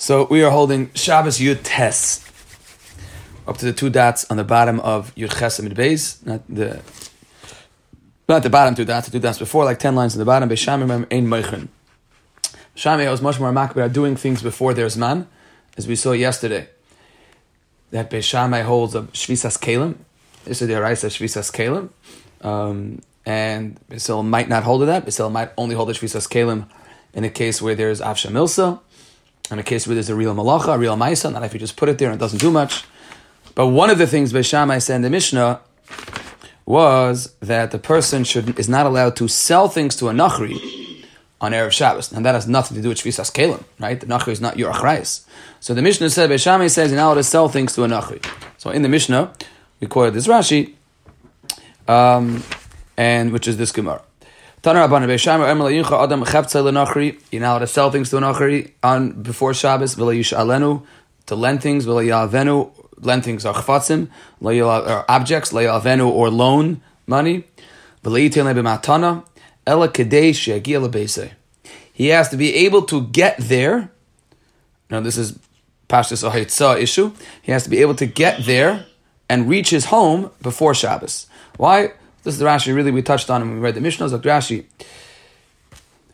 So we are holding Shabbos Yud Tes up to the two dots on the bottom of Yud Ches Amid Beis, not the bottom two dots, the two dots before, like 10 lines on the bottom. Beishamim Ein Meichen. Shammai was much more makbid are doing things before their zman, as we saw yesterday. That Beishamai holds a Shvisas Kalim. This is the Araisa of Shvisas Kalim, and Beisil might not hold to that. Beisil might only hold the Shvisas Kalim in a case where there is Avsha Milsa. In a case where there's a real malacha, a real ma'isa, not if you just put it there and it doesn't do much. But one of the things Beis Shammai said in the Mishnah was that the person is not allowed to sell things to a nachri on Erev Shabbos. And that has nothing to do with Shvisas Kalim, right? The nachri is not your achrayis. So the Mishnah said, Beis Shammai says you're not allowed to sell things to a nachri. So in the Mishnah, we quoted this Rashi, and which is this Gemara. You're not allowed to sell things to an achri on before Shabbos. To lend things, lend things are chfatzim, or objects, or loan money. He has to be able to get there. Now this is Pashtus Hayitzah issue. He has to be able to get there and reach his home before Shabbos. Why? This is the Rashi really we touched on when we read the Mishnah. Like Rashi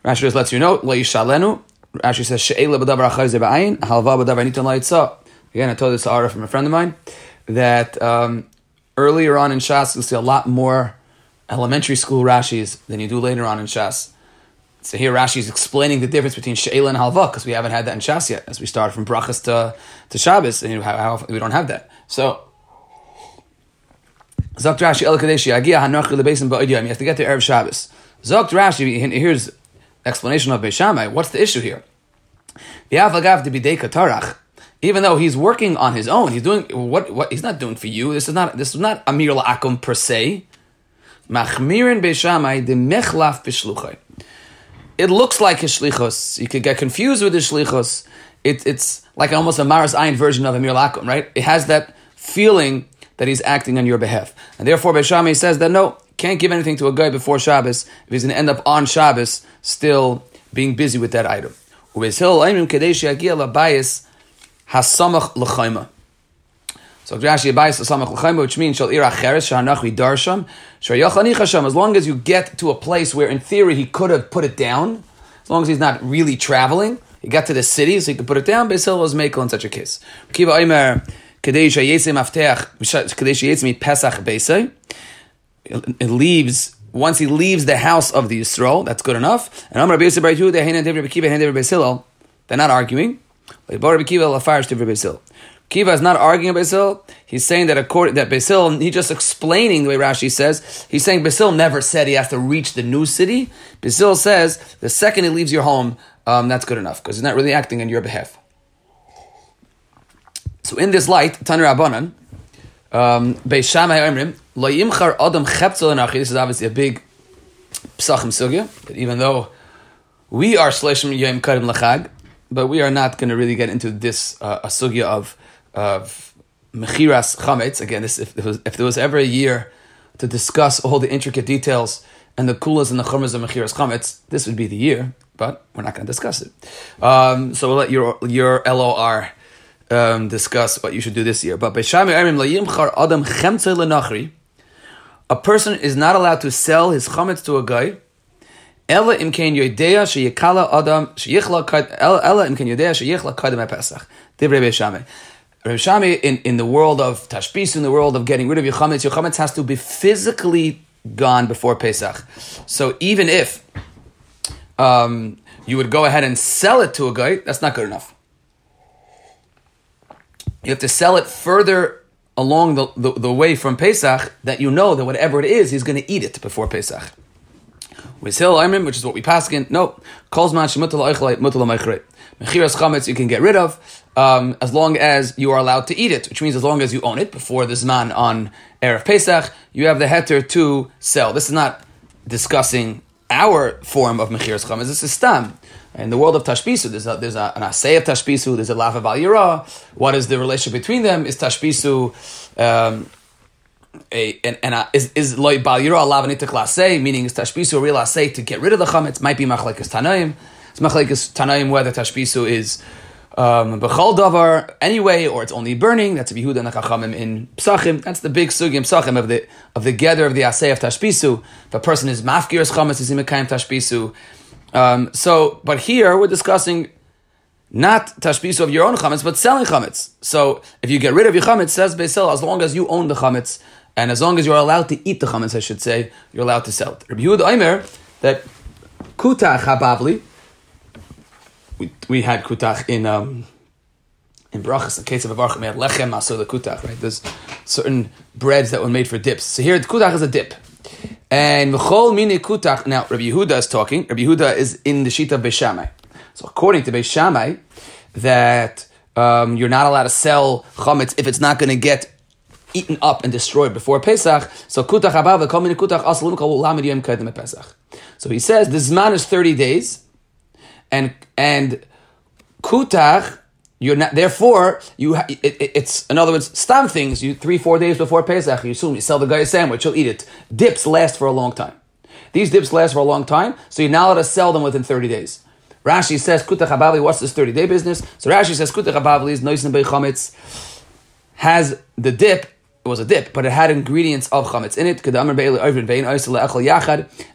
just lets you know, lo yishalenu. Rashi says, she'ela b'davar achayze ba'ayin, halva b'davar nitan la'itzah. Again, I told this Ara from a friend of mine, that earlier on in Shas, you'll see a lot more elementary school Rashis than you do later on in Shas. So here Rashi is explaining the difference between she'ela and halva, because we haven't had that in Shas yet, as we start from brachas to Shabbos, and how we don't have that. So, Zok Rashi El Kadeshi Agia Hanochri LeBeisim BaOdiyam. You have to get to Erev Shabbos. Zok Rashi, here's explanation of Beis Shammai. What's the issue here? Even though he's working on his own, he's doing what he's not doing for you. This is not Amir La'akum per se. Machmirin Beis Shammai de Mechlaf B'Shluchay. It looks like his shlichos. You could get confused with his shlichos. It's like almost a Maris Ayin version of Amir La'akum, right? It has that feeling that he's acting on your behalf. And therefore, Beis Shammai says that no, can't give anything to a guy before Shabbos if he's going to end up on Shabbos still being busy with that item. So Rashi abayis hasamach l'chayma, which means shal ira cheres sha'anachri darsham sha'yachani chasham. As long as you get to a place where in theory he could have put it down, as long as he's not really traveling, he got to the city so he could put it down, Beis Hillel was mekel in such a case. Kiva Omer, it leaves, once he leaves the house of the Yisrael, that's good enough. And they're not arguing. Kiva is not arguing Beis Hillel. He's saying that that Beis Hillel, he's just explaining the way Rashi says. He's saying Beis Hillel never said he has to reach the new city. Beis Hillel says the second he leaves your home, that's good enough because he's not really acting on your behalf. So in this light, Tanir Abanan, Beis Shammai Omrim, Lo Yimchar Adam Cheptzel L'Nachri. This is obviously a big Pesachim Sugya, that even though we are Shleshim Yom Kadim L'Chag, but we are not going to really get into this a Sugya of Mechiras Chametz. Again, this if there was ever a year to discuss all the intricate details and the kulas and the chumras of Mechiras Chametz, this would be the year, but we're not going to discuss it. So we'll let your LOR discuss what you should do this year. But Beis Shammai Omrim lo yimchar adam chemtzei l'nachri. A person is not allowed to sell his chametz to a guy. Ela imken yodeya sheyikala adam sheyichla kad. Ela imken yodeya sheyichla kadem ha'pesach. Divrei Beis Shammai. Beis Shammai in the world of tashbis, in the world of getting rid of your chametz has to be physically gone before Pesach. So even if you would go ahead and sell it to a guy, that's not good enough. You have to sell it further along the way from Pesach that you know that whatever it is, he's going to eat it before Pesach. With Hill Ayman, which is what we paskin, no. Kolzman shemutal oichle mutal meichre. Mechiras chametz you can get rid of as long as you are allowed to eat it, which means as long as you own it before the zman on Erev Pesach, you have the heter to sell. This is not discussing our form of mechiras chametz. This is stam. In the world of Tashbisu, there's an assay of Tashbisu, there's a Lav Al Yirah. What is the relationship between them? Is Tashbisu is Loy Bal Yirah Lav Nitak L'Aseh, meaning is Tashbisu a real assay to get rid of the Chametz? Might be Machlekes Tanaim. It's Machlekes Tanaim whether Tashbisu is B'chal davar, anyway, or it's only burning. That's a Yehuda and the Chachamim in Psachim. That's the big sugi in Psachim of the gather of the aseh of tashpisu. If a person is mafkir's chametz, he's mekayim tashpisu. But here we're discussing not tashpisu of your own chametz, but selling chametz. So if you get rid of your chametz, says Beis Hillel, as long as you own the chametz, and as long as you're allowed to eat the chametz, I should say, you're allowed to sell it. Rabbi Yehuda Omer, that Kutach HaBavli, we had kutach in brachas. In case of a barcha, we had lechem asur the kutach. Right, there's certain breads that were made for dips. So here, the kutach is a dip, and v'chol mini kutach. Now, Rabbi Yehuda is talking. Rabbi Yehuda is in the shita of Beis Shammai. So according to Beis Shammai, that you're not allowed to sell chametz if it's not going to get eaten up and destroyed before Pesach. So kutach abava v'chol mini kutach asalum kalu lamid yom kedem Pesach. So he says the zman is 30 days. And kutach, you're not. Therefore, it's in other words, stam things. 3-4 days before Pesach, you assume you sell the guy a sandwich, he'll eat it. Dips last for a long time. These dips last for a long time, so you're not allowed to sell them within 30 days. Rashi says kutach habavli. What's this 30-day business? So Rashi says kutach habavli is noisin bei chametz, has the dip. It was a dip, but it had ingredients of chametz in it.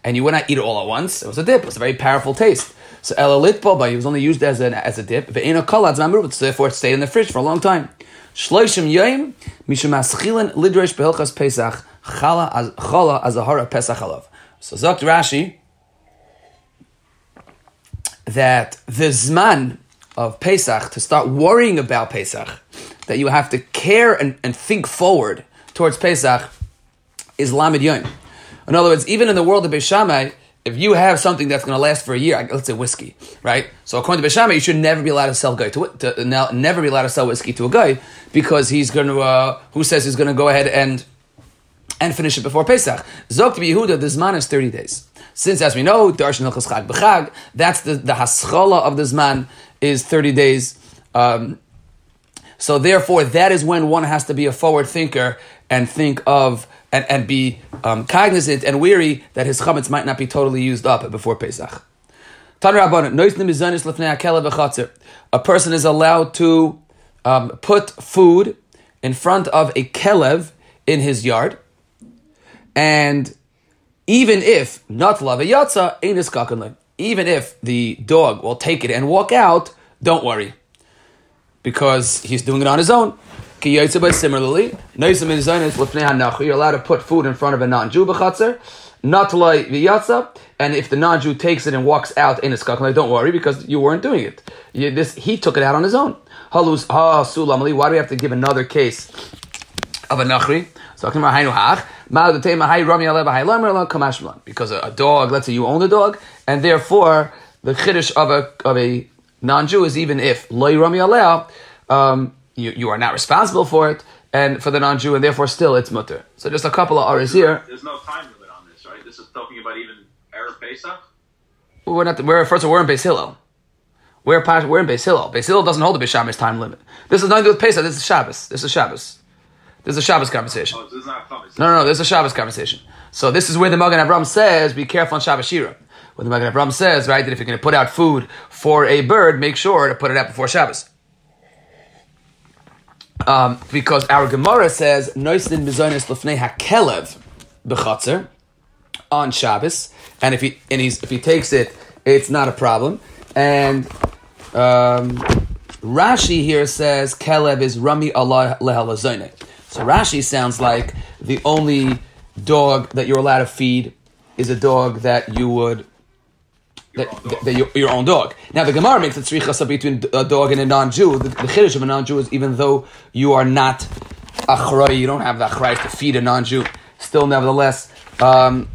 And you would not eat it all at once. It was a dip. It was a very powerful taste. So it was only used as a dip. Therefore, it stayed in the fridge for a long time. So Zokt Rashi that the zman of Pesach, to start worrying about Pesach, that you have to care and think forward towards Pesach, is Lamed Yom. In other words, even in the world of Beis Shammai, if you have something that's going to last for a year, let's say whiskey, right? So according to Beis Shammai, you should never be allowed to sell guy never be allowed to sell whiskey to a guy, because he's going to. Who says he's going to go ahead and finish it before Pesach? Zokt Yehuda, the zman is 30 days. Since, as we know, Darshan Hilchos Chag B'Chag, that's the haschala of the zman is 30 days. So therefore, that is when one has to be a forward thinker and think of and be cognizant and weary that his chametz might not be totally used up before Pesach. Tan Rabbanan, noisnim mizanis lefnei hakela v'chatzer. A person is allowed to put food in front of a kelev in his yard, and even if not lava yatsa ein iskakenle, even if the dog will take it and walk out, don't worry, because he's doing it on his own. Similarly, you're allowed to put food in front of a non-Jew b'chatzer, not like v'yatsa, and if the non-Jew takes it and walks out in his kakla, don't worry, because you weren't doing it. He took it out on his own. Why do we have to give another case of a nachri? Because a dog, let's say you own the dog, and therefore the chiddush of a non-Jew is even if loy rami aleh, you are not responsible for it, and for the non-Jew, and therefore still it's mutter. So just a couple of aris here. There's no time limit on this, right? This is talking about even Erev Pesach? We're in Beis Hillel. We're in Beis Hillel. Beis Hillel doesn't hold the Beis Shammai's time limit. This is nothing to do with Pesach. This is Shabbos. This is a Shabbos conversation. Oh, this is not a Chumash. No, this is a Shabbos conversation. So this is where the Magen Avraham says, be careful on Shabbos Shira. Where the Magen Avraham says, right, that if you're going to put out food for a bird, make sure to put it out before Shabbos. Because our Gemara says noisin mizonis lefnei hakelev b'chatzer on Shabbos, and if he takes it, it's not a problem. And Rashi here says kelev is rami Allah lehalazone. So Rashi sounds like the only dog that you're allowed to feed is a dog that you would. Your own dog. Now the Gemara makes a tzrichasa between a dog and a non-Jew. The chiddush of a non-Jew is even though you are not achray, you don't have the achray to feed a non-Jew, still nevertheless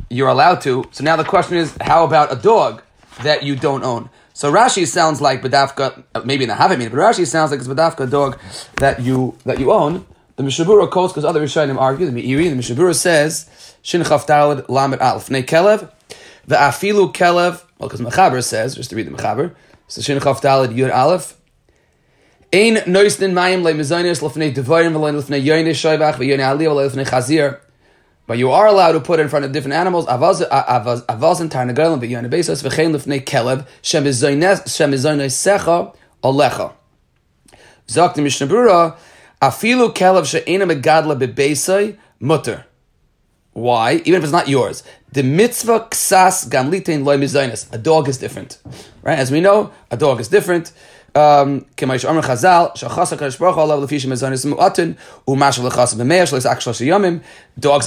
you're allowed to. So now the question is, how about a dog that you don't own? So Rashi sounds like badafka, maybe in the Havamina, but Rashi sounds like it's badafka, a dog that you own. The Mishabura quotes, because other Rishonim argue, the Mishabura says, Shin Chavtalad Lamed Alf Nei Kelev, the Afilu Kelev. Well, because Mechaber says, just to read the Mechaber, so Shin Chaf Daled Yud Aleph, Ein Noisnin Mayim LeMizaynis Lefnei Devarim Lefnei Yoynei Shoybach VeYoynei Ali Lefnei Chazir. But you are allowed to put in front of different animals. Avazin Tarnagolim VeYoynei Beisos VeChein Lefnei Kelev Shem Mizaynis Secha Olecha. Sagt die Mishnah Berurah, afilu kelev she'ena megadla bebeisai mutter. Why? Even if it's not yours. The mitzvah ksas gamlitein loy mizaynis. A dog is different. Right? As we know, a dog is different. Dogs have a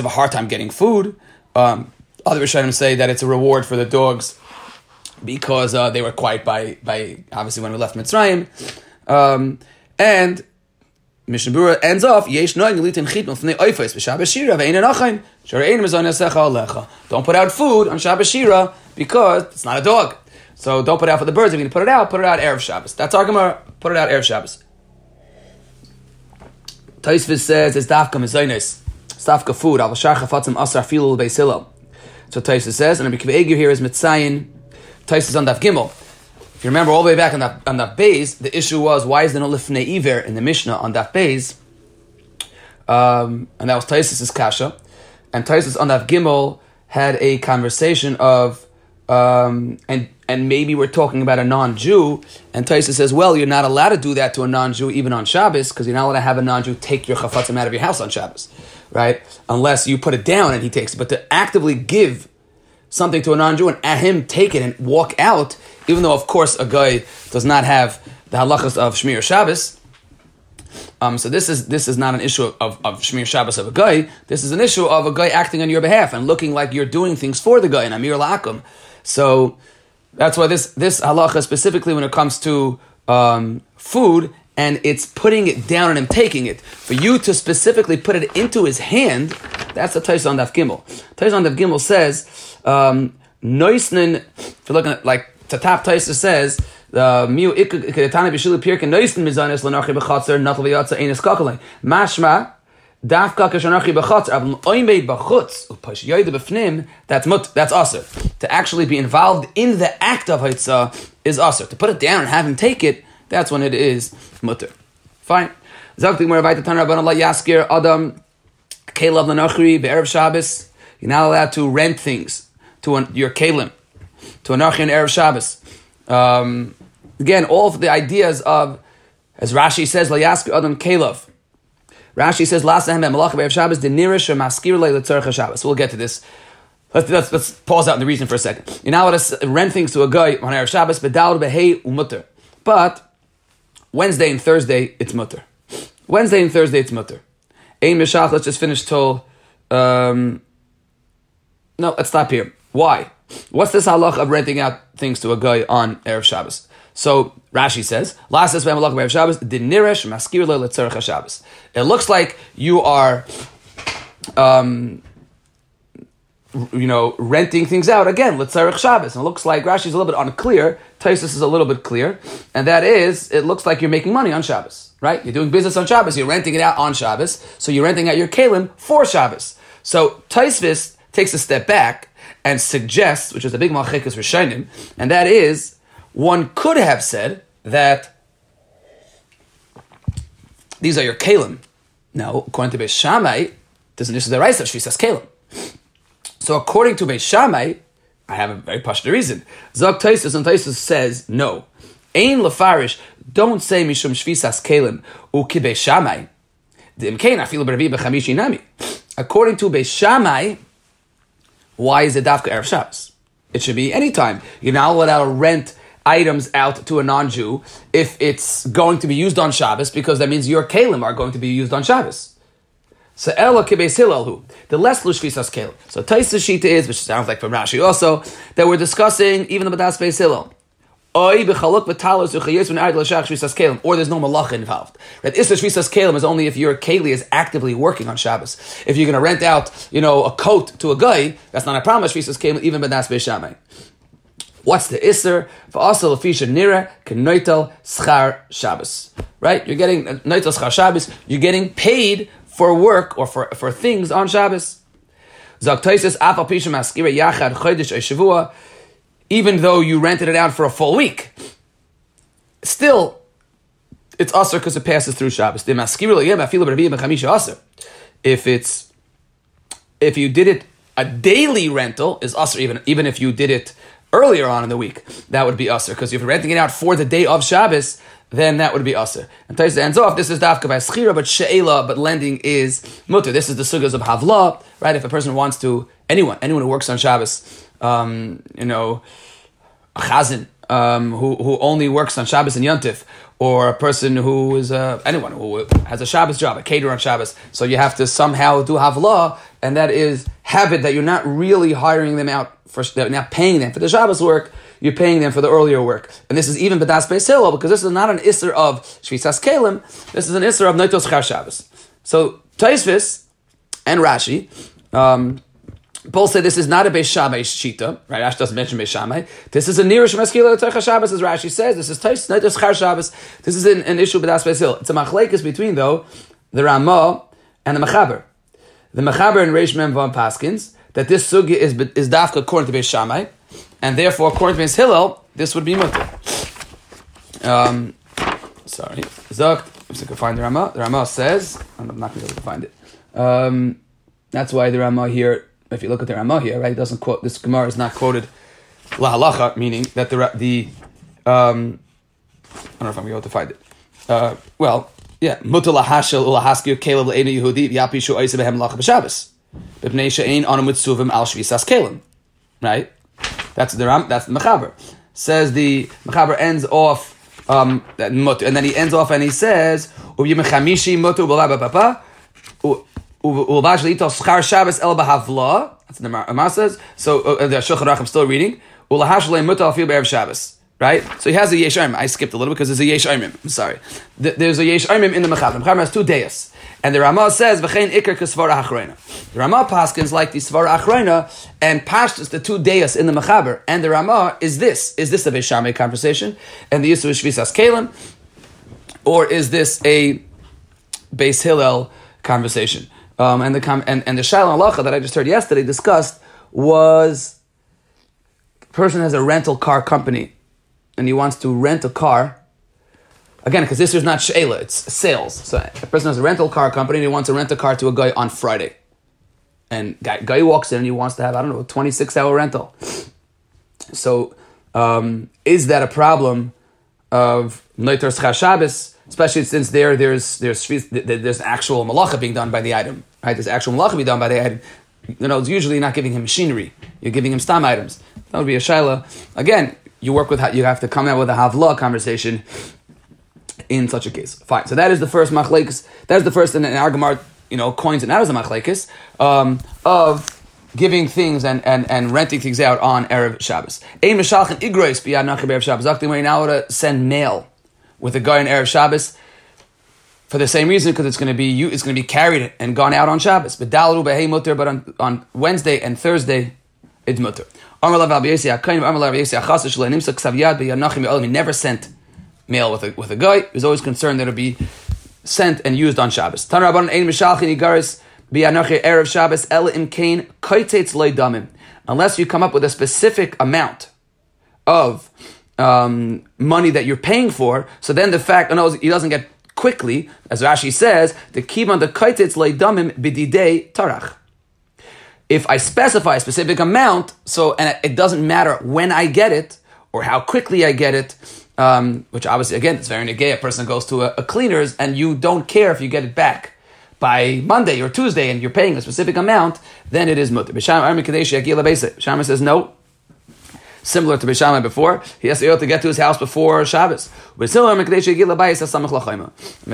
hard time getting food. Other Rishonim say that it's a reward for the dogs because they were quiet by obviously when we left Mitzrayim. And Mishnah Berurah ends off, don't put out food on Shabbos Shira because it's not a dog. So don't put it out for the birds. If you're going to put it out Erev Shabbos. That's our Gemara. Put it out Erev Shabbos. Tosfos says, it's dafka mezonos. It's dafka food. Al v'shar chafatzim asar filu l'beis Hillel. So Tosfos says, and Rabbi Akiva Eiger here is mitzayin. Tosfos on Daf Gimel. If you remember all the way back on Daf Beis, the issue was, why is there no lifnei iver in the Mishnah on Daf Beis? And that was Tosfos' kasha. And Tosfos on Daf Gimel had a conversation of, and maybe we're talking about a non-Jew, and Tosfos says, well, you're not allowed to do that to a non-Jew even on Shabbos, because you're not allowed to have a non-Jew take your chafatzim out of your house on Shabbos, right? Unless you put it down and he takes it. But to actively give something to a non-Jew and at him take it and walk out, even though, of course, a guy does not have the halachas of Shmir Shabbos. So this is not an issue of Shmir Shabbos of a guy. This is an issue of a guy acting on your behalf and looking like you're doing things for the guy, and Amir La'akum. So that's why this halacha specifically when it comes to food, and it's putting it down and him taking it. For you to specifically put it into his hand, that's the Tosfos on Daf Gimel. Tosfos on Daf Gimel says, noisnin, if you're looking at, like, the top Tosfos says, mashma, that's asur. To actually be involved in the act of Haitzah is asur. To put it down and have him take it, that's when it is mutter. Fine. You're not allowed to rent things to your kelim, to an Anarchi and Erev Shabbos. Again, all of the ideas of, as Rashi says, la yaskir adam kelev. Rashi says, we'll get to this. Let's pause out on the reason for a second. You're not allowed to rent things to a guy on Erev Shabbos, but Wednesday and Thursday, it's mutter. Wednesday and Thursday, it's mutter. Ein mishach, let's just finish till... No, let's stop here. Why? What's this halach of renting out things to a guy on Erev Shabbos? So Rashi says, it looks like you are, renting things out again. L'tzarech Shabbos. And it looks like Rashi's a little bit unclear. Tosfos is a little bit clear, and that is, it looks like you're making money on Shabbos, right? You're doing business on Shabbos. You're renting it out on Shabbos, so you're renting out your kelim for Shabbos. So Tosfos takes a step back and suggests, which is a big malchikas rishonim, and that is, one could have said that these are your kelim. Now, according to Beis Shammai, there's an issue that rises up, she says kelim. So according to Beis Shammai, I have a very partial reason. Zog Tosfos, and Tosfos says, no. Ein lefarish, don't say mishum shvisas kelim, uki Beis Shammai. D'imkein afilu b'revi'i b'chamishi nami. According to Beis Shammai, why is it dafka Erev Shabbos? It should be any time. You're not allowed to rent items out to a non-Jew if it's going to be used on Shabbos, because that means your kelim are going to be used on Shabbos. So ela kibeis Hillelhu, the less lushvisas kelim. So Tosfos shita is, which sounds like from Rashi also, that we're discussing even the B'das Beis Hillel. Or there's no malach involved. That isur shvisas kelim is only if your keli is actively working on Shabbos. If you're going to rent out, a coat to a guy, that's not a problem. Shvisas kelim even B'das Beis Shammai. What's the iser? For also lefisha nira k'noitel schar Shabbos, right? You're getting noitel schar Shabbos. You're getting paid for work or for things on Shabbos. Zog Tosfos af al pi shemaskira yachad chodesh o shavua, even though you rented it out for a full week, still it's aser because it passes through Shabbos. The maskira l'yem afilu b'revi'i b'chamisha aser. If you did it a daily rental is aser even if you did it earlier on in the week, that would be usur, because if you're renting it out for the day of Shabbos, then that would be aser. And Taisa ends off, this is dafka by schira, but she'ela, but lending is mutter. This is the sugas of havla, right? If a person wants to, anyone who works on Shabbos, a chazan, who only works on Shabbos and Yontif, or a person who is anyone who has a Shabbos job, a caterer on Shabbos. So you have to somehow do havla, and that is habit that you're not really hiring them out for, you're not paying them for the Shabbos work. You're paying them for the earlier work, and this is even b'das beis hillel, because this is not an isser of shvisas kelim. This is an isser of noitos char Shabbos. So Tosfos and Rashi both say this is not a Beis Shammai shita, right? Rashi doesn't mention Beis Shammai. This is a nirish meskila l'toich Shabbos, as Rashi says. This is Noitos Char Shabbos. This is an issue b'das beis hillel. It's a machlekes between though the Rama and the Mechaber. The Mechaber and Reish Mem Vav paskins that this sugi is dafka according to Beis Shammai, and therefore according to Beis Hillel this would be mutter. Zok. If you can find the Rama says, I'm not going to be able to find it. That's why the Rama here. If you look at the Ramah here, right, it doesn't quote, this Gemara is not quoted la halacha, meaning that I don't know if I'm going to be able to find it. Mutal hashel ula haskir kelem le'ena Yehudi v'yapishu oiseh behem lacha b'Shabbos b'pnei she'ein onu mitzuvim al shvisas kelem. Right, that's the Ram. That's the Mechaber. Says the Mechaber ends off that mutu, and then he ends off and he says u'yimchamishi mutu b'la b'papa. That's what the Amar says. So the Shulchan Aruch, I'm still reading. Right? So he has a Yesh Oimim. I skipped a little because there's a Yesh Oimim. I'm sorry. There's a Yesh Oimim in the Mechaber. The Mechaber has two deis. And the Ramah says, V'chein ikar kesvara hachreina. The Ramah paskins like the svara hachreina and pashtus the two deis in the Mechaber. And the Ramah is this. Is this a Beis Shammai conversation? And the Yisroel Shvisas Kalim? Or is this a Beis Hillel conversation? And the Shaila Halacha that I just heard yesterday discussed was a person has a rental car company and he wants to rent a car. Again, because this is not Shaila, it's sales. So a person has a rental car company and he wants to rent a car to a guy on Friday. And guy walks in and he wants to have, a 26-hour rental. So is that a problem of Noitos Char Shabbos? Especially since there's actual malacha being done by the item, right? There's actual malacha being done by the item. It's usually not giving him machinery. You're giving him stam items. That would be a shaila. Again, you have to come out with a havla conversation in such a case. Fine. So that is the first machlekes. That is the first, and our Gemara, coins it out as a machlekes of giving things and renting things out on erev Shabbos. Ein mishalchen igrois biyad nachar b'erev Shabbos. Zakti we're now to send mail with a guy in erev Shabbos, for the same reason, because it's going to be carried and gone out on Shabbos. But on Wednesday and Thursday, it's mutter. He never sent mail with a guy. He was always concerned that it'll be sent and used on Shabbos. Unless you come up with a specific amount of money that you're paying for, so then the fact he doesn't get quickly, as Rashi says, the kivan the kaititz leidamim bididei tarach. If I specify a specific amount, and it doesn't matter when I get it or how quickly I get it, which obviously again it's very negay. A person goes to a cleaner's and you don't care if you get it back by Monday or Tuesday, and you're paying a specific amount, then it is mutter. Shammai says no. Similar to Beis Shammai before, he has to be able to get to his house before Shabbos. But similar to Beis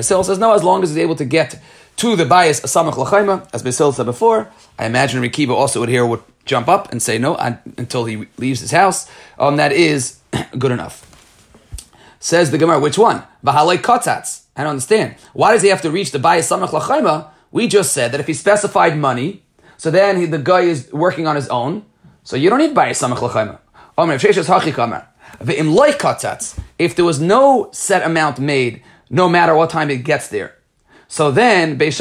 Hillel says no, as long as he's able to get to the bayis asamach lachaima, as Beis Hillel said before. I imagine Reb Kiva also would jump up and say no until he leaves his house. That is good enough. Says the Gemara, which one? V'halei kotzatz. I don't understand. Why does he have to reach the bayis asamach lachaima? We just said that if he specified money, so then the guy is working on his own. So you don't need bayis asamach lachaima. If there was no set amount made, no matter what time it gets there, so then but I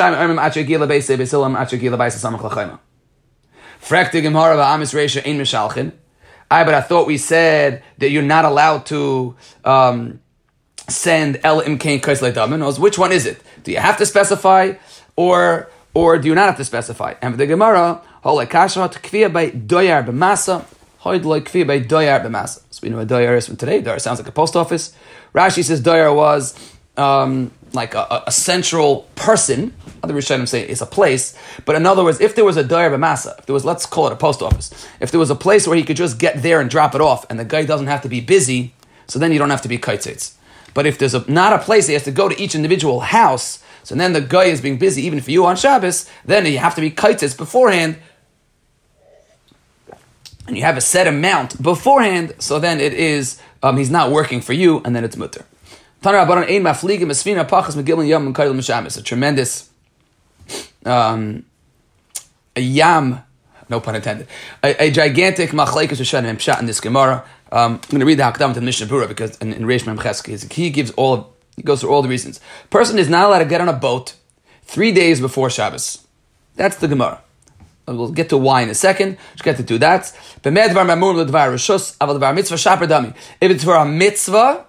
thought we said that you're not allowed to send el imkain kais le'damin. Which one is it? Do you have to specify, or do you not have to specify? And the Gemara holei kasha t'kvia by doyar b'masa. So we know a doyar is from today. Doyar sounds like a post office. Rashi says Doyer was like a central person. Other Rishonim say it's a place. But in other words, if there was a Doyer b'masa, if there was, let's call it a post office, if there was a place where he could just get there and drop it off and the guy doesn't have to be busy, so then you don't have to be kaitzeitz. But if there's not a place, he has to go to each individual house, so then the guy is being busy even for you on Shabbos, then you have to be kaitzeitz beforehand, and you have a set amount beforehand, so then it is, he's not working for you, and then it's mutter. A tremendous a yam, no pun intended, a gigantic machlekes Rishonim pshat in this Gemara. I'm going to read the Hakdamah to Mishnah Berurah because in Reish Mem Ches he gives he goes through all the reasons. Person is not allowed to get on a boat 3 days before Shabbos. That's the Gemara. We'll get to why in a second. Just get to do that. If it's for a mitzvah,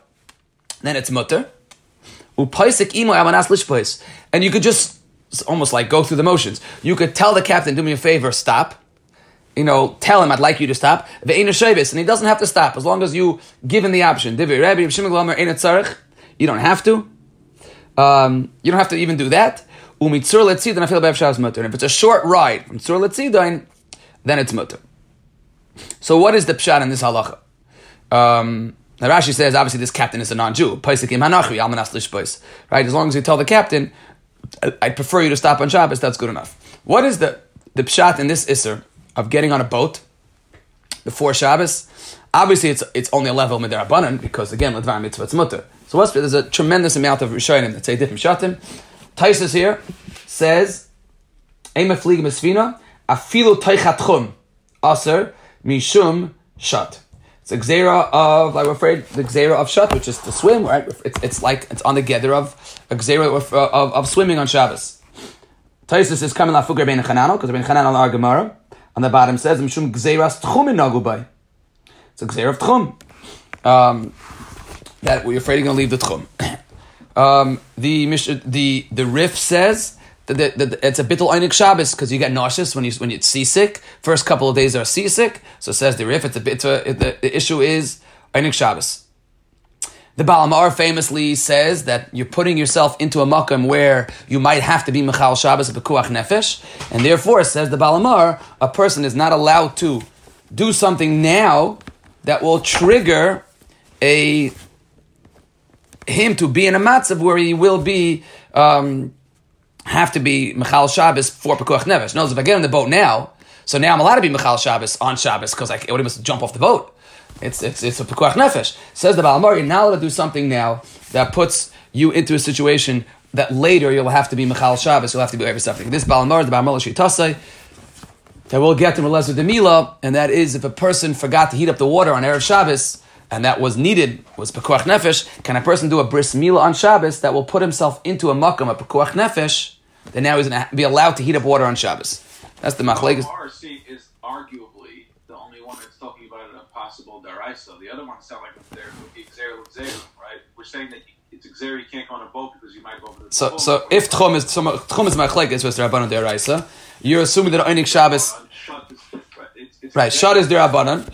then it's mutter. And you could just almost like go through the motions. You could tell the captain, do me a favor, stop. You know, tell him I'd like you to stop. And he doesn't have to stop as long as you give him the option. You don't have to. You don't have to even do that. And if it's a short ride from Tzur Letzidon, then it's mutter. So what is the pshat in this halacha? Rashi says, obviously this captain is a non-Jew. Right? As long as you tell the captain, I'd prefer you to stop on Shabbos, that's good enough. What is the pshat in this isser of getting on a boat before Shabbos? Obviously it's only a level midarabanan, because again, l'dvar mitzvah, it's mutter. So there's a tremendous amount of Rishonim that say different shatim. Taisus here says, mishum shat. It's a gzera of, like we're afraid, the gzera of shat, which is to swim, right? It's like, it's on the gather of a gzera of swimming on Shabbos. Taisus is coming lafug Rabbeinu Chananel, because Rabbeinu Chananel our Gemara, on the bottom says, mishum gzeras tchum inagubai. It's a gzera of tchum. That we're afraid you're going to leave the tchum. The Rif says that it's a bittul einik Shabbos because you get nauseous when you're seasick. First couple of days are seasick, so says the Rif. The issue is einik Shabbos. The Baal HaMa'or famously says that you're putting yourself into a makom where you might have to be mechal Shabbos b'kuach nefesh, and therefore says the Baal HaMa'or, a person is not allowed to do something now that will trigger him to be in a matzav where he will be have to be mechal Shabbos for pekuach nevesh. No, if I get on the boat now, so now I'm allowed to be mechal Shabbos on Shabbos because I already must jump off the boat. It's a pekuach nefesh. Says the Baal HaMa'or, you're not allowed to do something now that puts you into a situation that later you'll have to be mechal Shabbos. You'll have to do every something. This Baal HaMa'or, the Baal HaMa'or Shitasei, that will get to Melezer Demila, and that is if a person forgot to heat up the water on erev Shabbos, and that was needed, was pekuach nefesh. Can a person do a bris milah on Shabbos that will put himself into a makom, a pekuach nefesh, then now he's going to be allowed to heat up water on Shabbos? That's the machlekes. RC is arguably the only one that's talking about an impossible daraisa. The other ones sound like they're exer, right? We're saying that it's exer, you can't go on a boat because you might go over the boat. So if tchum is machlekes with rabbanon daraisa, you're assuming that oinik Shabbos... Right, Shad is Derabanan.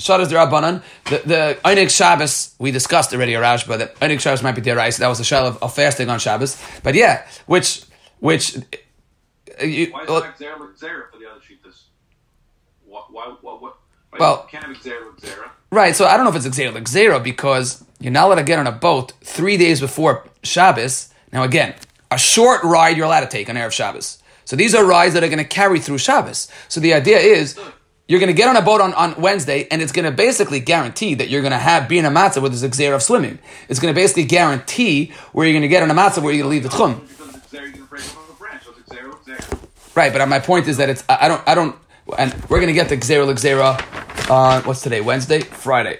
The Einik Shabbos, we discussed already, Arash, but that Einik Shabbos might be Deraisa. So that was the shell of fasting on Shabbos. But yeah, which... why is it not Zera with Zera for the other Shittas? Why well, you can't have Zera with Zera? Right, so I don't know if it's Zera like Zera because you're not allowed to get on a boat 3 days before Shabbos. Now again, a short ride you're allowed to take on Erev Shabbos. So these are rides that are going to carry through Shabbos. So the idea is... You're going to get on a boat on Wednesday, and it's going to basically guarantee that you're going to have being a matzah where there's a gzeira of swimming. It's going to basically guarantee where you're going to get on a matzah where you're going to leave the tchum. Right, but my point is that it's I don't, and we're going to get the gzeira. What's today? Wednesday, Friday.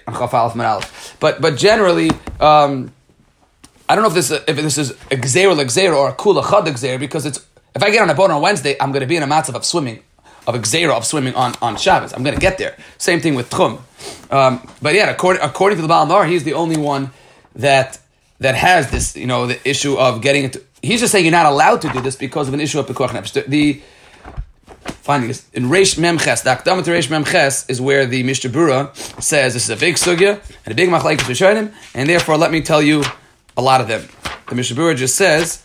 But generally, I don't know if this is a gzeira or a kula chad gzeira because it's if I get on a boat on Wednesday, I'm going to be in a matzah of swimming. Of a gzeira of swimming on Shabbos. I'm going to get there. Same thing with tchum. But yeah, according to the Baal HaMa'or, he's the only one that has this, you know, the issue of getting into... He's just saying you're not allowed to do this because of an issue of pekuach nefesh. The finding is in Reish Mem Ches, the Hakdamah to Reish Mem Ches is where the Mishnah Berurah says this is a big sugya and a big machlekes Rishonim, and therefore let me tell you a lot of them. The Mishnah Berurah just says,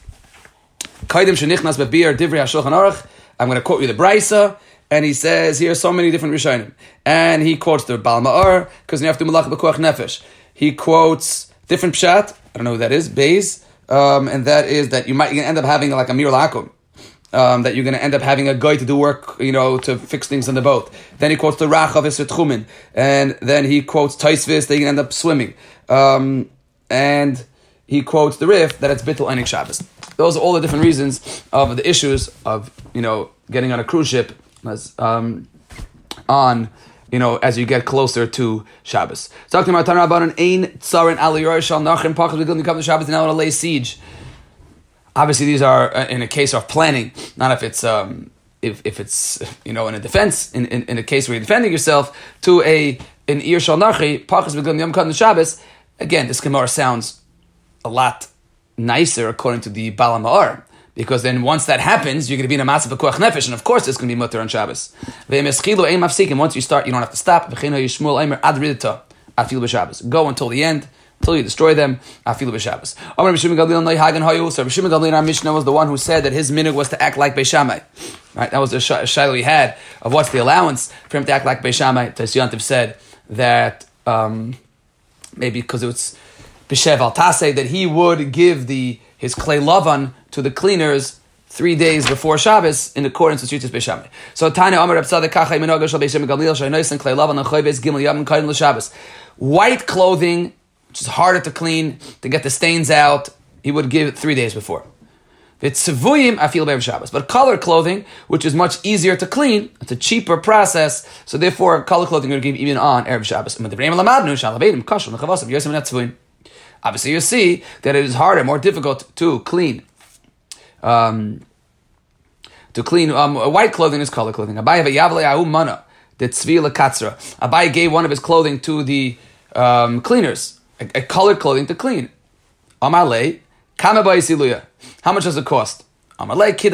Kaidim shenichnas bebi'er divrei HaShulchan Aruch. I'm going to quote you the Braisa. And he says, here are so many different Rishonim. And he quotes the Baal Ma'or, because you have to malach b'koach nefesh. He quotes different pshat, I don't know who that is, Beis, and that is that you're going to end up having like a mir lakum, that you're going to end up having a guy to do work, you know, to fix things on the boat. Then he quotes the Rachav Esret Chumin, and then he quotes Taisvis, they can end up swimming. And he quotes the Rif, that it's Bittul Einik Shabbos. Those are all the different reasons of the issues of, you know, getting on a cruise ship, as you get closer to Shabbos. Talking about Tana Rabbanan, Ein Tzarin Al Yerushal Nachem Pachas V'Gildim Yikam Shabbos, and now to lay siege. Obviously, these are in a case of planning, not if it's if it's, you know, in a defense, in a case where you're defending yourself to an Yerushal Nachi Pachas V'Gildim Yikam Shabbos. Again, this Gemara sounds a lot nicer according to the Baal Ma'or, because then once that happens, you're going to be in a massive b'koach nefesh, and of course it's going to be mutter on Shabbos. Once you start, you don't have to stop. Go until the end, until you destroy them. So Rav Shimon Gamliel, our Mishnah, was the one who said that his minhag was to act like Beis Shammai. Right? That was the shayla he had of what's the allowance for him to act like Beis Shammai. Tais Yontif said that maybe because it was B'shev al Taseh, that he would give his clay lavan to the cleaners 3 days before Shabbos in accordance with Shittas Beis Shammai. So Tanya Amar Reb Tzadok Kachai Minoga Shal Beis Shammai Gamliel Shal Noisen Clay Lavan L'Choy Beis Gimel Yom Kain L'Shabbos. White clothing, which is harder to clean, to get the stains out, he would give it 3 days before. V'tzivuyim Afil Be'er Shabbos. But color clothing, which is much easier to clean, it's a cheaper process, so therefore color clothing would give even on Erev Shabbos. Obviously, you see that it is harder, more difficult to clean. White clothing is color clothing. Abai gave one of his clothing to the cleaners, a colored clothing to clean. How much does it cost? The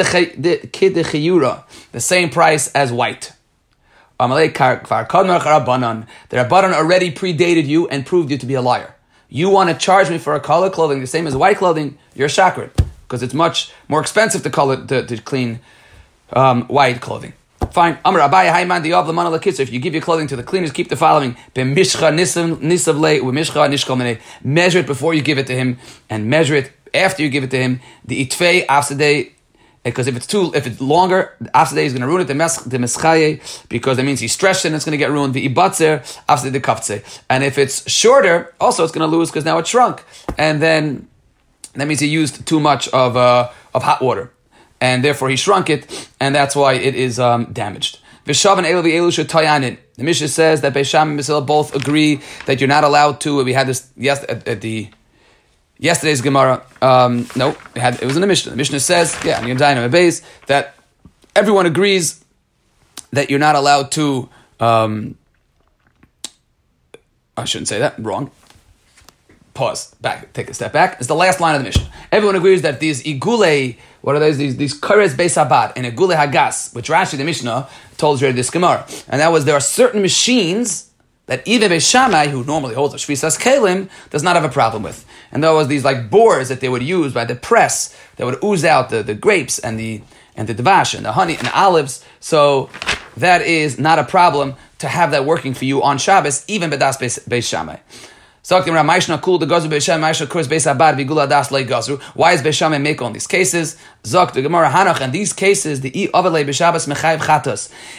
same price as white. The Rabbanan already predated you and proved you to be a liar. You want to charge me for a color clothing the same as white clothing, you're shakrit, because it's much more expensive to color to clean white clothing. Fine. Amar Abaye Hayman Diav L'Mana L'Kitzer. If you give your clothing to the cleaners, keep the following: B'mishcha nisavle u'mishcha nishkol minei. Measure it before you give it to him, and measure it after you give it to him. The itvei afsadei, because if it's longer, afsadei is going to ruin it. The meschaye, because that means he stretched it and it's going to get ruined. The ibatzer afsadei the kaftzei, and if it's shorter, also it's going to lose because now it shrunk, and then that means he used too much of hot water, and therefore he shrunk it, and that's why it is damaged. The Mishnah says that Beis Shammai and Basila both agree that you're not allowed to. We had this yesterday's Gemara. It was in the Mishnah. The Mishnah says, in Yom Zayin and Beis, that everyone agrees that you're not allowed to. I shouldn't say that. Wrong. Pause. Back. Take a step back. It's the last line of the Mishnah. Everyone agrees that these igule, what are those? These kores beisabad and igule hagas, which Rashi the Mishnah told you this gemara, and that was there are certain machines that even Beis Shammai, who normally holds a shvisas kelim, does not have a problem with, and there was these like boars that they would use by the press that would ooze out the grapes and the dvash and the honey and the olives. So that is not a problem to have that working for you on Shabbos, even b'das Beis Shammai. Why is Beis Shammai make on these cases?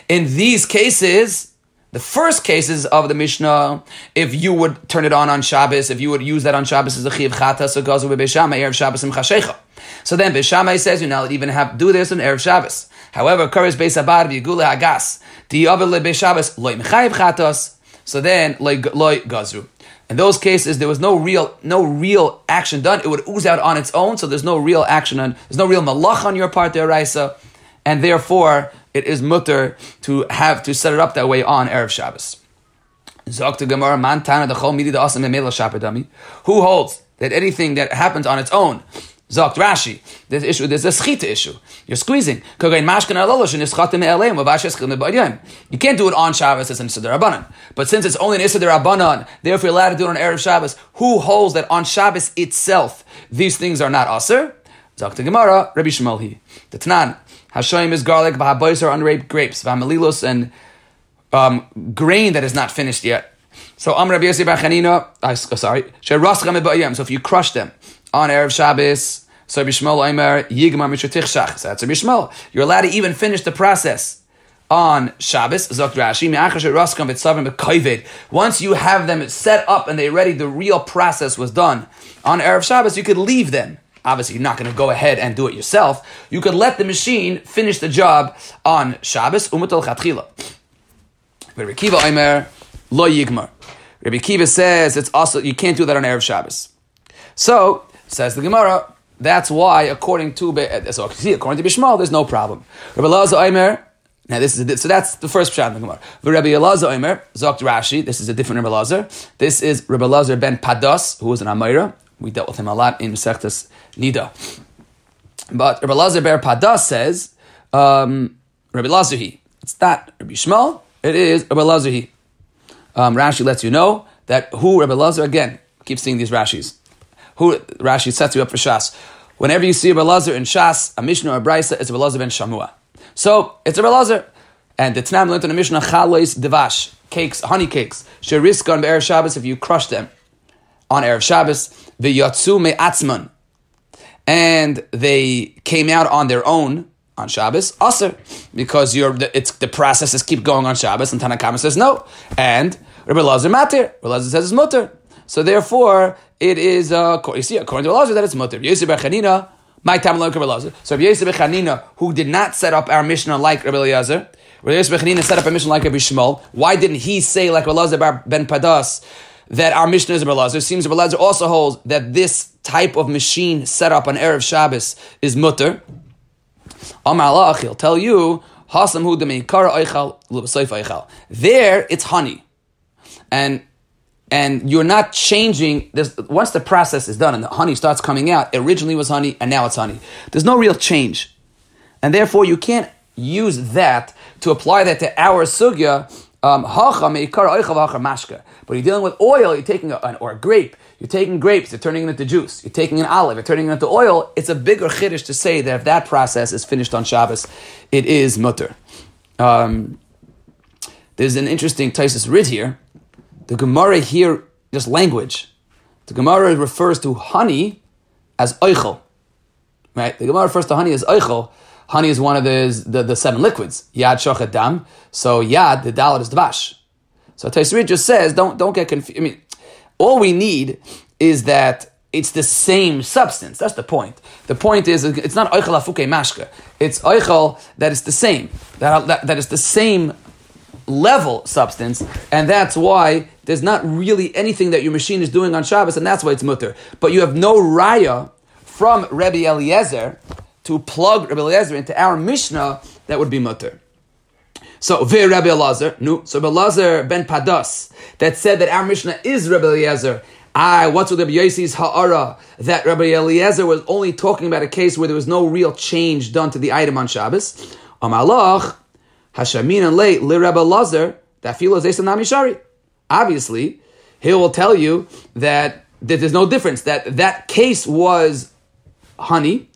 In these cases, the first cases of the Mishnah, if you would turn it on Shabbos, if you would use that on Shabbos as a chiyav chatas, so gozu Beis Shammai erev Shabbos imchashecha. So then Beis Shammai says, you're not even have to do this on erev Shabbos. However, kores beisabar v'igule hagas di avle Beis Shabbos loy mechayev chatas. So then loy gozu. In those cases, there was no real action done. It would ooze out on its own, so there's no real action there's no real malach on your part there, Raisa, and therefore it is mutter to have to set it up that way on Erev Shabbos. Who holds that anything that happens on its own, Zogt Rashi, this issue, there's a schita issue. You're squeezing. You can't do it on Shabbos as an Issa D'Rabbanan. But since it's only an Issa D'Rabbanan, therefore you're allowed to do it on Erev Shabbos. Who holds that on Shabbos itself, these things are not asur? Zogt the Gemara, Rabbi Shmuel, the Tanan, Hashoim is garlic, Vahabois are unripe grapes, Vahamelilos and grain that is not finished yet. So Rabbi Yossi Bar Chanina, so if you crush them on Erev Shabbos, so Rabbi Shmuel Omer, Yigmar Mishra Tichshach. So that's Rabbi Shmuel. You're allowed to even finish the process on Shabbos. Zogt Rashi, once you have them set up and they're ready, the real process was done on Erev Shabbos, you could leave them. Obviously, you're not going to go ahead and do it yourself. You could let the machine finish the job on Shabbos. Umutal Chatchila. But Rabbi Kiva Omer, Lo Yigmar. Rabbi Kiva says it's also, you can't do that on Erev Shabbos. So, says the Gemara, that's why, according to Bishmal, there's no problem. Rabbi Elazar Omer, now this is so that's the first pshat in the Gemara. Rabbi Elazar Omer, Zogt Rashi, this is a different Rabbi Elazar. This is Rabbi Elazar ben Pados, who was an Amira. We dealt with him a lot in Masechtas Nida. But Rabbi Elazar ben Pados says, Rabbi Elazar he. It's not Rabbi Shmuel, it is Rabbi Elazar he. Rashi lets you know that who Rabbi Elazar, again, keep seeing these Rashis. Who Rashi sets you up for Shas. Whenever you see Rabbi Elazar in Shas, a Mishnah or a Brisa, it's Rabbi Elazar ben Shamua. So, it's Rabbi Elazar. And the Tanam learned on a Mishnah, Chalois Devash, cakes, honey cakes. Sheriskan on Erev Shabbos, if you crush them on Erev Shabbos, V'yatzu me'atzman. And they came out on their own on Shabbos, Aser, because the processes keep going on Shabbos, and Tanna Kama says no. And Rabbi Elazar Matir, Rabbi Elazar says it's Mutter. So therefore, it is, you see, according to Rabbi Elazar, that it's mutter. Rabbi Yossi Bar Chanina, my time alone, Rabbi Elazar. So Rabbi Yossi Bar Chanina, who did not set up our Mishnah like Rabbi Elazar, Rabbi Yossi Bar Chanina set up a Mishnah like Rabbi Shmuel. Why didn't he say, like Rabbi Elazar ben Pados, that our Mishnah is Rabbi Elazar? It seems Rabbi Elazar also holds that this type of machine set up on Erev Shabbos is mutter. Amar Allah, he'll tell you, there, it's honey. And you're not changing this. Once the process is done and the honey starts coming out, it originally was honey and now it's honey. There's no real change. And therefore, you can't use that to apply that to our sugya. But you're dealing with oil, you're taking or a grape, you're taking grapes, you're turning it into juice, you're taking an olive, you're turning it into oil. It's a bigger chiddush to say that if that process is finished on Shabbos, it is mutter. There's an interesting Taisus Rid here. The Gemara here, just language. The Gemara refers to honey as oichel, right? The Gemara refers to honey as oichel. Honey is one of the seven liquids. Yad, shochet, dam. So yad, the dalet is dvash. So Taisus Rid just says, don't get confused. I mean, all we need is that it's the same substance. That's the point. The point is, it's not oichel afuke mashka. It's oichel that is the same. That is the same level substance, and that's why there's not really anything that your machine is doing on Shabbos, and that's why it's mutter. But you have no raya from Rabbi Eliezer to plug Rabbi Eliezer into our Mishnah that would be mutter. So, Rabbi Elazar, Rabbi Elazar ben Pados, that said that our Mishnah is Rabbi Eliezer. What's with Rabbi Yossi's ha'ara that Rabbi Eliezer was only talking about a case where there was no real change done to the item on Shabbos? Amalach. Hashamin and late li Rabbi Elazar that filos esan namishari. Obviously, he will tell you that there's no difference. That case was honey,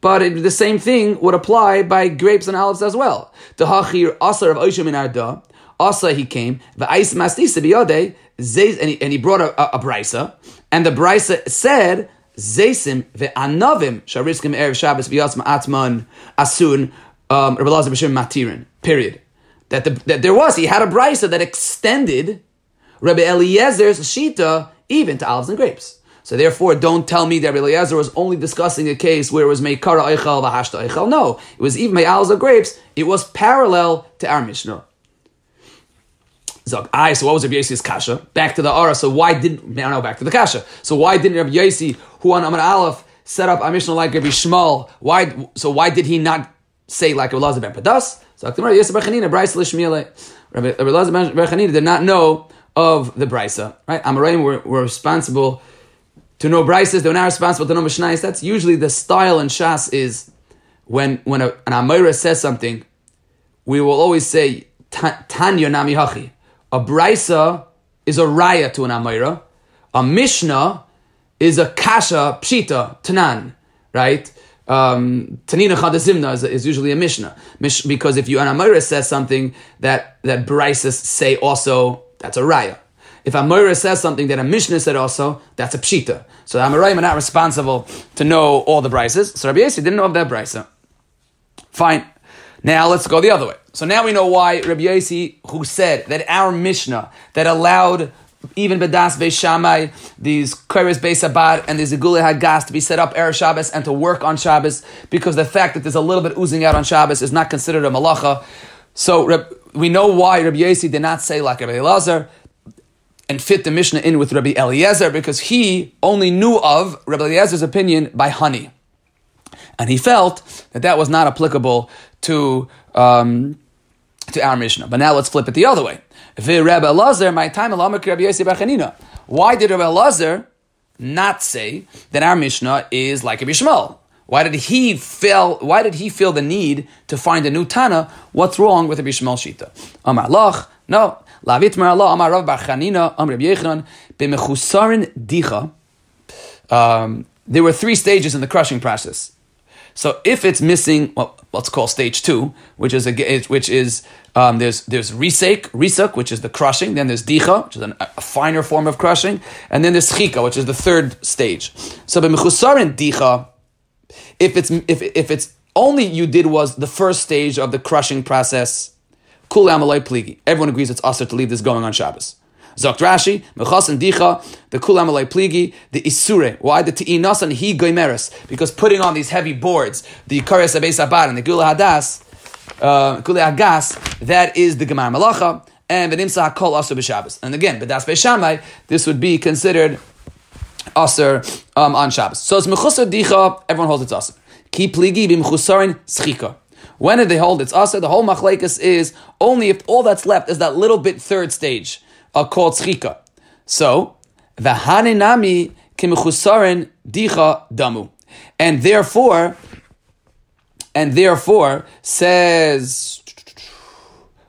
but the same thing would apply by grapes and olives as well. The hachir asar of oishem in arda asa he came the ais mastisa biyode zay and he brought a brisa, and the brisa said zaysim ve anavim shariskim erev Shabbos v'yasma atman asun. Rabbi Elazar b'Shem Matirin, period. That there was, he had a brisa that extended Rabbi Eliezer's shita even to olives and grapes. So therefore, don't tell me that Rabbi Eliezer was only discussing a case where it was meikara oichel v'hashta oichel. No, it was even olives and grapes. It was parallel to our Mishnah. So what was Rabbi Yossi's kasha? Back to the Ara, back to the kasha. So why didn't Rabbi Yossi, who on Amar Aleph, set up a Mishnah like Rabbi Shmuel? Why did he not say like Rabbi Elazar ben Pados? So Rabbi Elazar ben Chanina did not know of the brisa, right? Amoraim were responsible to know braises, they're not responsible to know mishnayos. That's usually the style in Shas is when an Amira says something, we will always say Tanya nami hachi. A braisa is a raya to an Amira. A Mishnah is a kasha pshita tanan, right? Tanina Chadazimna is usually a Mishnah. Because if an Amira says something that braises say also, that's a raya. If a Amira says something that a Mishnah said also, that's a pshita. So the Amoraim are not responsible to know all the braises. So Rabbi Yossi didn't know of that braisa. Fine. Now let's go the other way. So now we know why Rabbi Yossi, who said that our Mishnah that allowed even B'das Beis Shammai, these Koros Beis Abad, and these Igulei Hagas to be set up Erev Shabbos and to work on Shabbos, because the fact that there's a little bit oozing out on Shabbos is not considered a malacha. So we know why Rabbi Yossi did not say like Rabbi Elazar and fit the Mishnah in with Rabbi Eliezer, because he only knew of Rabbi Eliezer's opinion by honey. And he felt that was not applicable to our Mishnah. But now let's flip it the other way. Why did Rabbi Elazar not say that our Mishnah is like Rabbi Shmuel? Why did he feel the need to find a new Tana? What's wrong with Rabbi Shmuel Shita? Amar Lach, no. Lavitmar Allah, Amar Rav Bar Chanina, Amar Rabbi Yechanan, B'mechusarin dicha. There were three stages in the crushing process. So if it's missing, well, let's call stage 2, which is there's risek, which is the crushing. Then there's dicha, which is a finer form of crushing, and then there's chika, which is the third stage. So b'mechusarin dicha, if it's only you did was the first stage of the crushing process, kul amalei pligi. Everyone agrees it's usher to leave this going on Shabbos. Zokt Rashi, Mechasan Dicha, the Kulam Alei Pligi, the Isure. Why? The Te'inasan Hi Goimeres. Because putting on these heavy boards, the Koros Beis Abad and the Igulei Hagas, that is the Gemar Malacha, and Benimsa HaKol Asur B'Shabbos. And again, B'das Beis Shammai, this would be considered Asur on Shabbos. So it's Mechusar Dicha, everyone holds it's Asur. Ki Pligi B'Mechusarin Schika. When did they hold it's Asur? The whole Machlekes is only if all that's left is that little bit third stage, called tzchika. So, v'hanenami k'mechusarin dicha damu. And therefore, says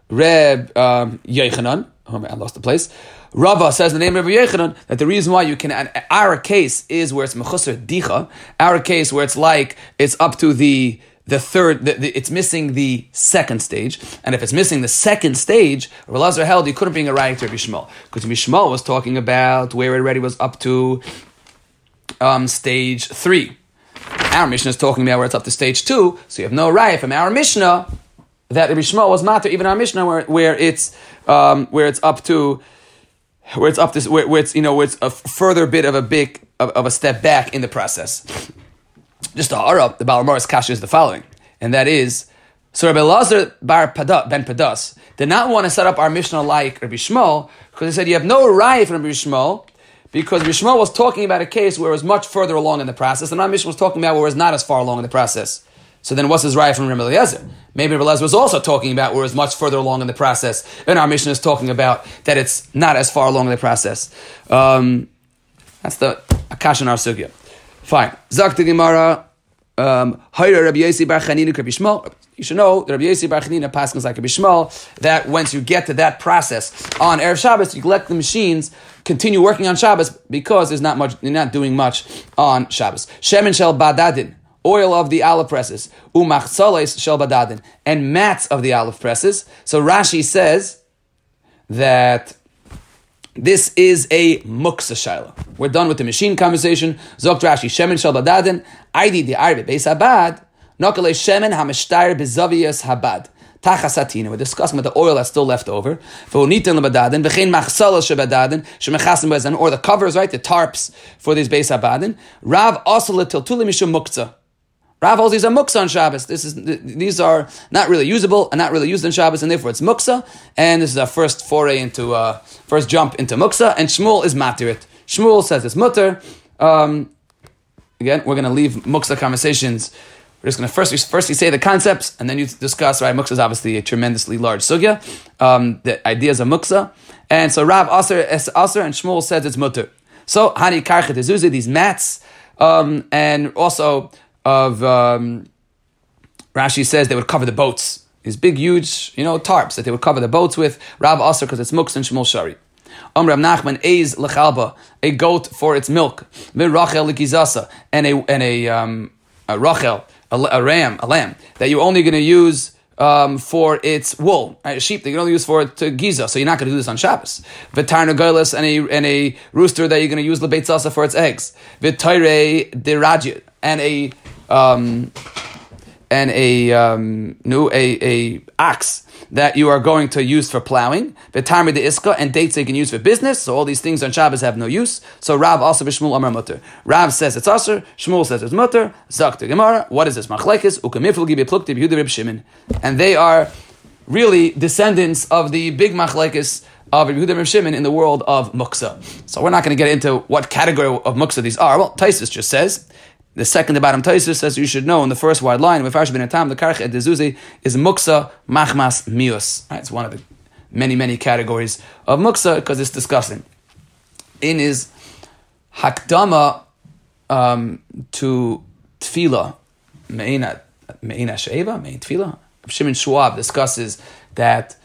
Reb Yechanan, I lost the place, Rava says the name of Reb Yechanan, that the reason why you can, our case is where it's mechusar dicha, our case where it's like, it's up to the third, it's missing the second stage. And if it's missing the second stage, Rabbi Elazar held you couldn't bring a raya to Rabbi Shmuel, because Rabbi Shmuel was talking about where it already was up to stage 3. Our Mishnah is talking about where it's up to stage 2, so you have no raya from our Mishnah that Rabbi Shmuel was matter, even our Mishnah where it's a further bit of a step back in the process. Just to Ha'ara, the Baal Morris Kasha is the following, and that is, so Rabbi Elazar bar ben Padas did not want to set up our Mishnah like Rabbi Shmuel, because he said you have no raya from Rabbi Shmuel, because Rabbi Shmuel was talking about a case where it was much further along in the process, and our Mishnah was talking about where it was not as far along in the process. So then what's his raya from Rabbi Elazar? Maybe Rabbi Elazar was also talking about where it was much further along in the process, and our Mishnah is talking about that it's not as far along in the process. That's the Akash in our Sugya. Fine. Zak the Gemara, Hayra Rabbi Yossi bar Chanina Rabbi Shmuel. You should know that Rabbi Yossi bar Chanina paskins like Rabbi Shmuel, that once you get to that process on Erev Shabbos, you let the machines continue working on Shabbos, because they're not doing much on Shabbos. Shemen shel badadin, oil of the olive presses, umachzoles shel badadin, and mats of the olive presses. So Rashi says that this is a muksa shaila. We're done with the machine conversation. Zokt Rashi, shemen shel badadin, aidi di arbe beis habad, nokale shemen hamishtar bezaviyas habad. Tachasatina. We're discussing about the oil that's still left over. V'unitin lebadadin, v'chein machsalas shebadadin, shemechasim bezan, or the covers, right, the tarps for these beis habadin. Rav asal tiltuli mishum muksa. Rav holds these are muksa on Shabbos. These are not really usable and not really used on Shabbos, and therefore it's muksa. And this is our first foray into, first jump into muksa. And Shmuel is matirit. Shmuel says it's mutter. Again, we're going to leave muksa conversations. We're just going to first you say the concepts, and then you discuss, right? Muksa is obviously a tremendously large sugya. The ideas of muksa. And so Rav Asr and Shmuel says it's mutter. So Hani Karchet Azuzah, these mats, and also of Rashi says they would cover the boats. These big, huge, tarps that they would cover the boats with. Rab Asr, because it's muks and Shmuel Shari. Rab Nachman, eiz lechalba, a goat for its milk. Rachel likizasa, and a Rachel, a ram, a lamb that you're only going to use for its wool, right? A sheep that you can only use for to giza, so you're not going to do this on Shabbos. V'tarna goyles, and a rooster that you're going to use lebeit zasa for its eggs. V'tayre derajit, and a ox that you are going to use for plowing. V'tarmi de iska, and dates they can use for business. So all these things on Shabbos have no use. So Rav also b'Shmuel amar mutter. Rav says it's asr. Shmuel says it's mutter. Zakta Gemara. What is this machlekes? Ukamiful gibi plukti b'Yehuda Reb Shimon, and they are really descendants of the big machlekes of Yehuda Reb Shimon in the world of muksa. So we're not going to get into what category of muksa these are. Well, Taisus just says. The second to bottom Taisus says you should know in the first wide line, Mefarsh ben Atam, the Karchet Azuzah is Muksa Machmas Mius. Right, it's one of the many, many categories of Muksa because it's discussing. In his Hakdama to Tefillah, Me'ina She'eva, Me'in Tefillah, Shimon Shuab discusses that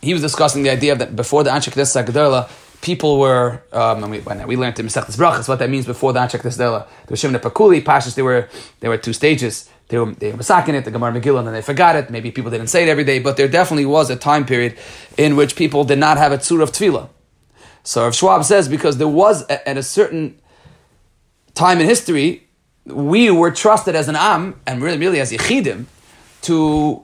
he was discussing the idea that before the Anshe Knesset HaGedola, people were, we learned in Mesechtes Brachos what that means before the Anshe Knesset HaGedola. The Shimon HaPakuli, Pashas, there were two stages. They were masakin it, the Gemara Megillah, and then they forgot it. Maybe people didn't say it every day, but there definitely was a time period in which people did not have a tzur of tefillah. So Rav Schwab says, because there was, at a certain time in history, we were trusted as an Am, and really, really as Yechidim, to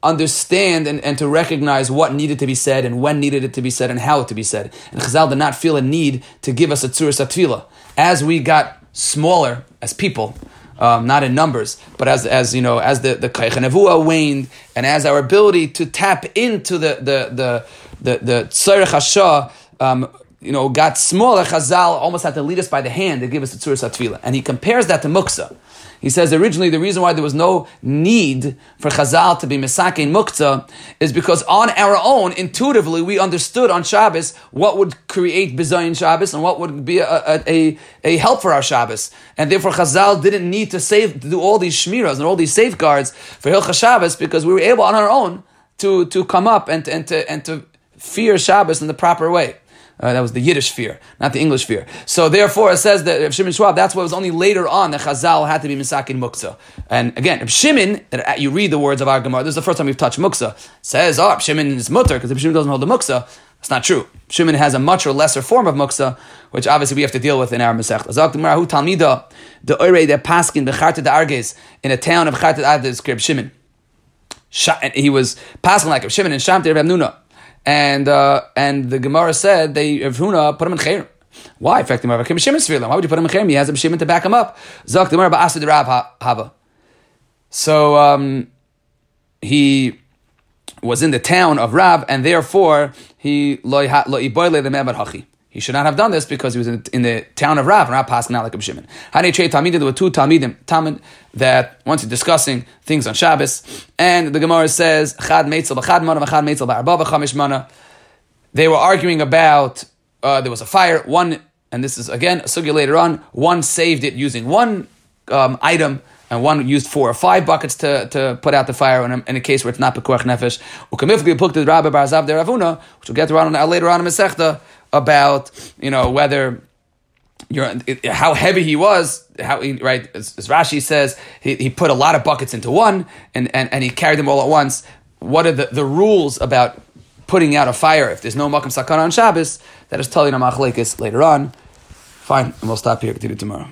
understand and to recognize what needed to be said and when needed it to be said and how it to be said. And Chazal did not feel a need to give us a tzuras tefillah. As we got smaller as people, not in numbers, but as the Koyach HaNevuah waned and as our ability to tap into the tzorech hashah got smaller, Chazal almost had to lead us by the hand to give us the tzuras tefillah. And he compares that to muksa. He says originally the reason why there was no need for Chazal to be Mesakin Muktzah is because on our own, intuitively, we understood on Shabbos what would create Bizayin Shabbos and what would be a help for our Shabbos. And therefore Chazal didn't need to do all these Shmiras and all these safeguards for Hilchah Shabbos because we were able on our own to come up and to fear Shabbos in the proper way. That was the Yiddish fear, not the English fear. So therefore, it says that Reb Shimon Schwab, that's why it was only later on that Chazal had to be Misakin Muktzah. And again, Reb Shimon, you read the words of our Gemara, this is the first time we've touched Muktzah, says, Reb Shimon is mutter, because Reb Shimon doesn't hold the Muktzah. That's not true. Reb Shimon has a much or lesser form of Muktzah, which obviously we have to deal with in our Masech. Azak Gemara, Hu Talmida, the Oirei, the Paskin, the Charta de Arges, in a town of Charta de Arges, Reb Shimon. He was passing like Reb Shimon and Shamti Reb Nuna. And the Gemara said they Rav Huna put him in Chayim. Why? Effectively, why would you put him in Chayim? He has a Shimon to back him up. Zok the Gemara ba'asud Rav Hava. So he was in the town of Rav, and therefore he lo iboyle the me'amar hachi. He should not have done this because he was in the town of Rav, and Rav passed not like Reb Shimon. Hanei Trei Talmidim, there were two Talmidim that once you're discussing things on Shabbos, and the Gemara says, Chad Meitzel b'chad mana, v'chad Meitzel b'arba v'chamish mana. They were arguing about, there was a fire, one, and this is again, a sugya later on, one saved it using one item, and one used 4 or 5 buckets to put out the fire in a case where it's not pekuach nefesh. Ukamifli pukta d'Rabbi bar Zav de Rav Huna, which we'll get to later on in Masechta, about whether how heavy he was, right? As Rashi says, he put a lot of buckets into one, and he carried them all at once. What are the rules about putting out a fire if there's no makom sakana on Shabbos? That is totally a machlekes later on. Fine, and we'll stop here. Continue tomorrow.